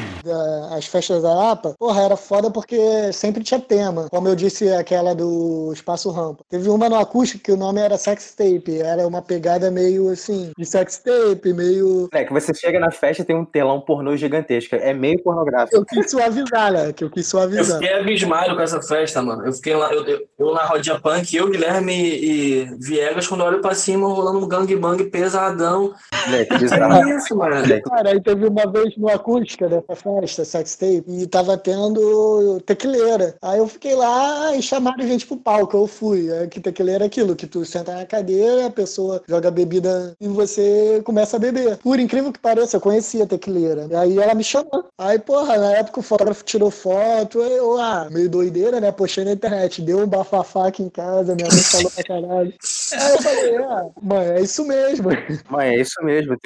As festas da Lapa, porra, era foda porque sempre tinha tema. Como eu disse, aquela do Espaço Rampa. Teve uma no acústico que o nome era Sex Tape. Era uma pegada meio assim, de sex tape, meio... É, que você chega na festa e tem um telão pornô gigantesco. É meio pornográfico. Eu quis suavizar. Eu fiquei abismado com essa festa, mano. Eu fiquei lá, eu na rodinha punk, eu, Guilherme e Viegas, quando eu olho pra cima, rolando um gangbang pesadão. É isso, mano. Cara, aí teve uma vez no acústica dessa festa, sex tape, e tava tendo tequileira. Aí eu fiquei lá e chamaram gente pro palco, eu fui. É, que tequileira é aquilo, que tu senta na cadeira, a pessoa joga bebida e você começa a beber. Por incrível que pareça, eu conhecia a tequileira. E aí ela me chamou. Aí, porra, na época o fotógrafo tirou foto, eu, meio doideira, né? Postei na internet, deu um bafafá aqui em casa, minha mãe falou pra caralho. Aí eu falei, mãe, é isso mesmo. Mãe, é isso mesmo,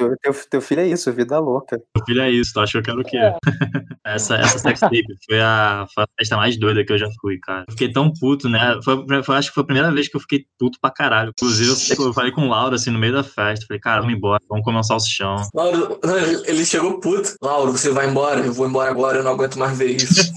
teu filho é isso, vida louca. Meu filho é isso, tu achou que era o quê? É. Essa sex tape foi a festa mais doida que eu já fui, cara. Eu fiquei tão puto, né? Acho que foi a primeira vez que eu fiquei puto pra caralho. Inclusive, eu falei com o Lauro, assim, no meio da festa. Falei, cara, vamos embora, vamos comer um salsichão. Lauro, ele chegou puto. Lauro, você vai embora? Eu vou embora agora, eu não aguento mais ver isso.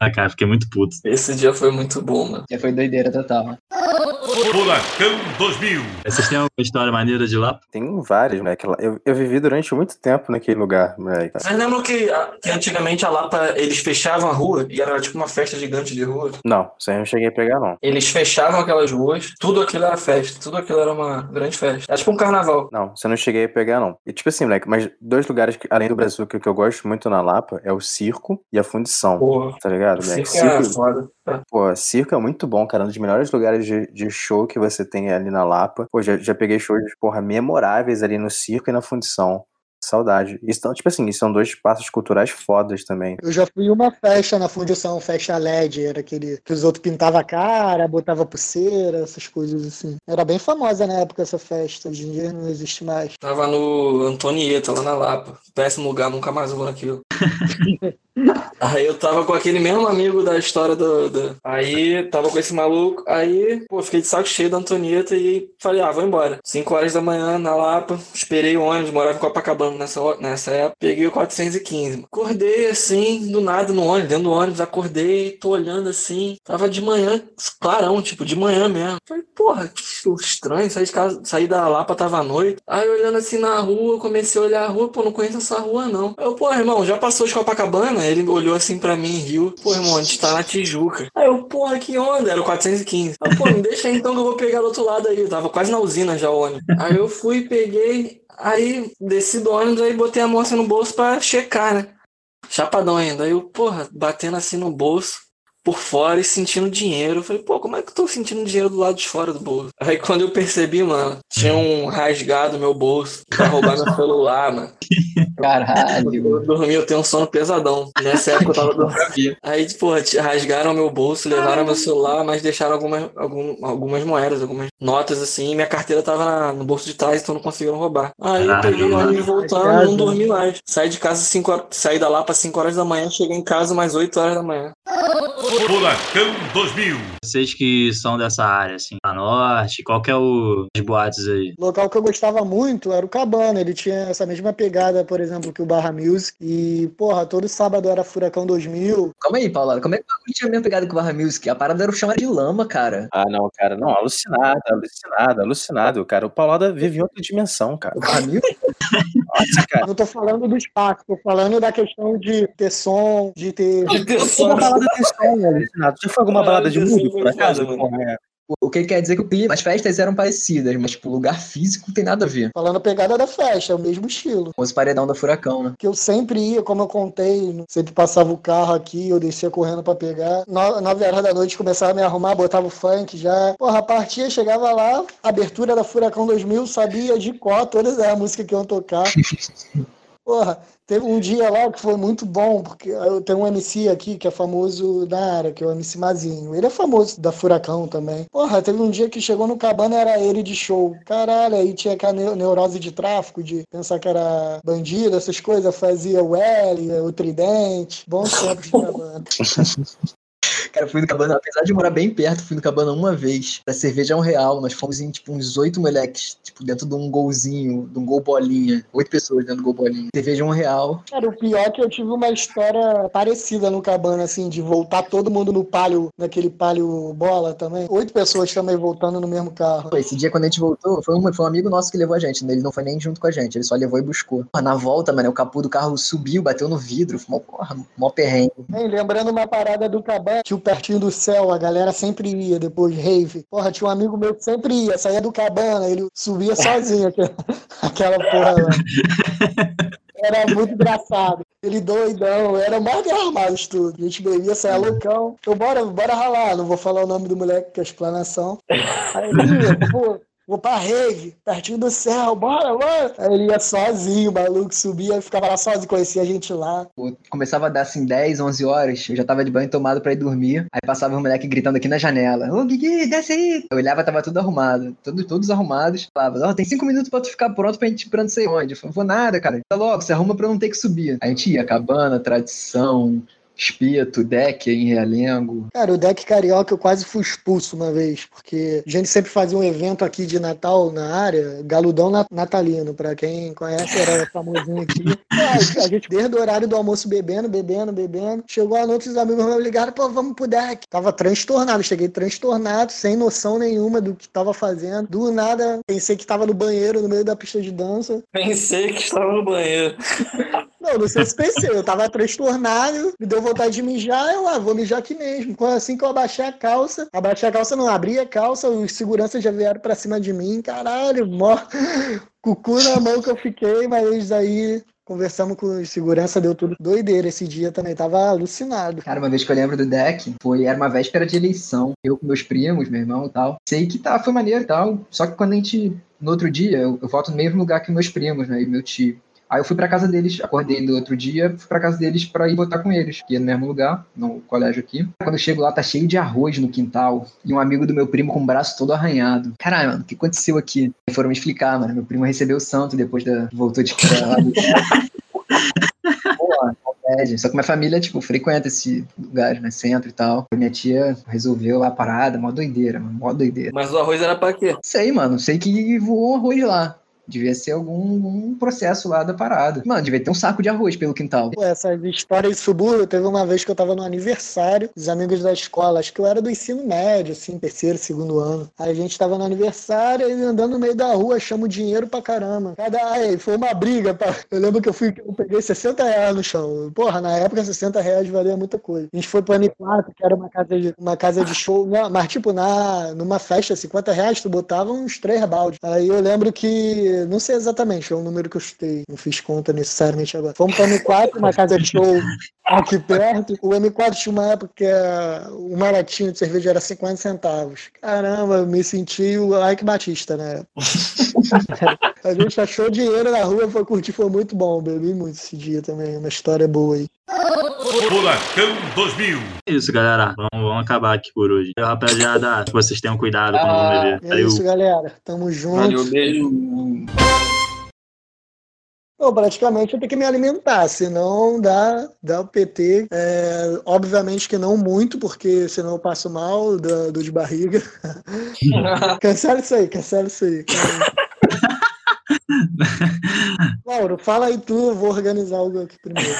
Ah, cara, fiquei muito puto. Esse dia foi muito bom, mano. Já foi doideira total, mano. Furacão 2000. Vocês têm alguma história maneira de lá? Tem várias, né? Eu vivi durante muito tempo naquele lugar, né? Vocês lembram que antigamente a Lapa, eles fechavam a rua e era tipo uma festa gigante de rua? Não, isso aí eu não cheguei a pegar, não. Eles fechavam aquelas ruas, tudo aquilo era festa, tudo aquilo era uma grande festa. Era tipo um carnaval. Não, isso eu não cheguei a pegar, não. E tipo assim, moleque, mas dois lugares que, além do Brasil, que eu gosto muito na Lapa é o circo e a fundição. Porra, tá ligado, velho? Circo é... Pô, circo é muito bom, cara. Um dos melhores lugares de show que você tem ali na Lapa. Pô, já peguei shows, porra, memoráveis ali no circo e na fundição. Saudade. Então, tipo assim, são dois espaços culturais fodas também. Eu já fui uma festa na fundição, festa LED, era aquele que os outros pintavam a cara, botavam pulseira, essas coisas assim. Era bem famosa na época essa festa, hoje em dia não existe mais. Tava no Antonieta, lá na Lapa. Péssimo lugar, nunca mais vou naquilo. Aí eu tava com aquele mesmo amigo da história do... Aí tava com esse maluco, aí pô, fiquei de saco cheio da Antonieta e falei, ah, vou embora. 5 horas da manhã na Lapa, esperei o ônibus, morava em Copacabana nessa época, peguei o 415. Acordei assim, do nada no ônibus, dentro do ônibus, acordei, tô olhando assim, tava de manhã, clarão, tipo, de manhã mesmo. Falei, porra, que estranho, saí de casa, saí da Lapa, tava à noite. Aí olhando assim na rua, comecei a olhar a rua, pô, não conheço essa rua não. Eu, pô, irmão, já passou de Copacabana? Ele olhou assim pra mim e riu. Pô, irmão, a gente tá na Tijuca. Aí eu, porra, que onda? Era o 415. Aí, pô, me deixa aí então que eu vou pegar do outro lado aí. Eu tava quase na usina já o ônibus. Aí eu fui, peguei, aí desci do ônibus, aí botei a moça no bolso pra checar, né? Chapadão ainda. Aí eu, porra, batendo assim no bolso, por fora e sentindo dinheiro. Eu falei, pô, como é que eu tô sentindo dinheiro do lado de fora do bolso? Aí quando eu percebi, mano, tinha um rasgado meu bolso pra roubar meu celular, mano. Caralho. Eu dormi, eu tenho um sono pesadão. Nessa época eu tava dormindo. Aí, porra, rasgaram meu bolso, levaram meu celular, mas deixaram algumas moedas, algumas notas, assim, e minha carteira tava no bolso de trás, então não conseguiram roubar. Aí eu peguei o ônibus voltando, não dormi mais. Saí de casa, saí da Lapa às 5 horas da manhã, cheguei em casa mais 8 horas da manhã. Furacão 2000. Vocês que são dessa área, assim, a norte, qual que é os boates aí? O local que eu gostava muito era o Cabana, ele tinha essa mesma pegada, por exemplo, que o Barra Music, e, porra, todo sábado era Furacão 2000. Calma aí, Paula, como é que eu tinha a mesma pegada que o Barra Music? A parada era o chão de lama, cara. Ah, não, cara, não, alucinado, cara, o Paulada vive em outra dimensão, cara. O Barra Music? Nossa, cara. Não tô falando do espaço, tô falando da questão de ter som, de ter... Uma balada de som, né, alucinado? Já foi alguma balada de música, por acaso? O que quer dizer que as festas eram parecidas, mas, tipo, lugar físico não tem nada a ver. Falando a pegada da festa, é o mesmo estilo. Com os paredão da Furacão, né? Que eu sempre ia, como eu contei, sempre passava o carro aqui, eu descia correndo pra pegar. 9 horas da noite começava a me arrumar, botava o funk já. Porra, partia, chegava lá, abertura da Furacão 2000, sabia de qual todas as músicas que iam tocar. Porra, teve um dia lá que foi muito bom, porque eu tenho um MC aqui que é famoso na área, que é o MC Mazinho. Ele é famoso da Furacão também. Porra, teve um dia que chegou no Cabana, era ele de show. Caralho, aí tinha aquela neurose de tráfico, de pensar que era bandido, essas coisas. Fazia o L, o Tridente. Bons tempos de Cabana. Cara, fui no Cabana, apesar de morar bem perto, fui no Cabana uma vez, pra cerveja R$1, nós fomos em, tipo, uns 8 moleques, tipo, dentro de um golzinho, de um gol bolinha, 8 pessoas dentro do gol bolinha, cerveja R$1. Cara, o pior é que eu tive uma história parecida no Cabana, assim, de voltar todo mundo no palio, naquele palio bola também, 8 pessoas também voltando no mesmo carro. Esse dia quando a gente voltou, foi um amigo nosso que levou a gente, né? Ele não foi nem junto com a gente, ele só levou e buscou. Na volta, mano, o capô do carro subiu, bateu no vidro, fumou, porra, mó perrengue. Bem, lembrando uma parada do Cabana, tinha o Pertinho do Céu, a galera sempre ia depois de rave. Porra, tinha um amigo meu que sempre ia, saía do Cabana, ele subia sozinho aquela porra lá. Era muito engraçado. Ele doidão, era o mais armado de tudo. A gente bebia, saia loucão. Então, bora ralar, não vou falar o nome do moleque, que é explanação. Aí ele ia, pô, vou pra rave, Pertinho do Céu, bora. Aí ele ia sozinho, o maluco subia, ficava lá sozinho, conhecia a gente lá. Pô, começava a dar assim 10, 11 horas, eu já tava de banho tomado pra ir dormir. Aí passava um moleque gritando aqui na janela, ô Guigui, desce aí. Eu olhava, tava tudo arrumado, todos arrumados. Falava, ó, tem 5 minutos pra tu ficar pronto pra gente ir pra não sei onde. Eu falava, vou nada, cara, tá logo, se arruma pra não ter que subir. A gente ia, Cabana, tradição... Espírito, Deck em Realengo. Cara, o Deck Carioca eu quase fui expulso uma vez, porque a gente sempre fazia um evento aqui de Natal na área, Galudão Natalino, pra quem conhece, era famosinho aqui. A gente, desde o horário do almoço, bebendo, chegou a noite, os amigos me ligaram, pô, vamos pro Deck. Tava transtornado, cheguei transtornado, sem noção nenhuma do que tava fazendo. Do nada, pensei que tava no banheiro, no meio da pista de dança. Pensei que estava no banheiro. Não sei se pensei, eu tava transtornado, me deu vontade de mijar, eu vou mijar aqui mesmo. Assim que eu abaixei a calça, não abri a calça, os seguranças já vieram pra cima de mim, caralho, com o cu na mão que eu fiquei, mas aí... Conversamos com os segurança, deu tudo doideira esse dia também, tava alucinado. Cara, uma vez que eu lembro do Deck, era uma véspera de eleição. Eu com meus primos, meu irmão e tal. Sei que foi maneiro e tal, só que quando a gente, no outro dia, eu volto no mesmo lugar que meus primos, né, e meu tio. Aí eu fui pra casa deles, acordei no outro dia, fui pra casa deles pra ir votar com eles, que é no mesmo lugar, no colégio aqui. Quando eu chego lá, tá cheio de arroz no quintal, e um amigo do meu primo com o braço todo arranhado. Caralho, mano, o que aconteceu aqui? Aí foram me explicar, mano, meu primo recebeu o santo depois da... voltou de casa. Só que minha família, frequenta esse lugar, né? Centro e tal. Minha tia resolveu lá a parada, mó doideira. Mas o arroz era pra quê? Sei, mano, sei que voou arroz lá. Devia ser algum processo lá da parada. Mano, devia ter um saco de arroz pelo quintal. Pô, essas histórias de subúrbio, teve uma vez que eu tava no aniversário, os amigos da escola, acho que eu era do ensino médio, assim, terceiro, segundo ano. Aí a gente tava no aniversário, e andando no meio da rua, achamos dinheiro pra caramba. Foi uma briga, pá. Eu lembro que eu peguei R$60 no chão. Porra, na época R$60 valia muita coisa. A gente foi pro Anipato, que era uma casa de show, mas numa festa, R$50, tu botava uns 3 baldes. Aí eu lembro que não sei exatamente, é o número que eu chutei. Não fiz conta necessariamente agora. Fomos para o M4, uma casa de show aqui perto. O M4 tinha uma época que o maratinho de cerveja era 50 centavos. Caramba, eu me senti o Ike Batista, né? A gente achou dinheiro na rua, foi curtir, foi muito bom. Bebi muito esse dia também, uma história boa aí. Furacão 2000. Isso, galera. Vamos acabar aqui por hoje. Rapaziada, vocês tenham cuidado quando vão beber. Valeu. É isso, galera. Tamo junto. Valeu, beijo. Bom, praticamente eu tenho que me alimentar, senão dá o PT. Obviamente que não muito, porque senão eu passo mal, dor de barriga. Cancela isso aí. Lauro, fala aí tu, eu vou organizar algo aqui primeiro.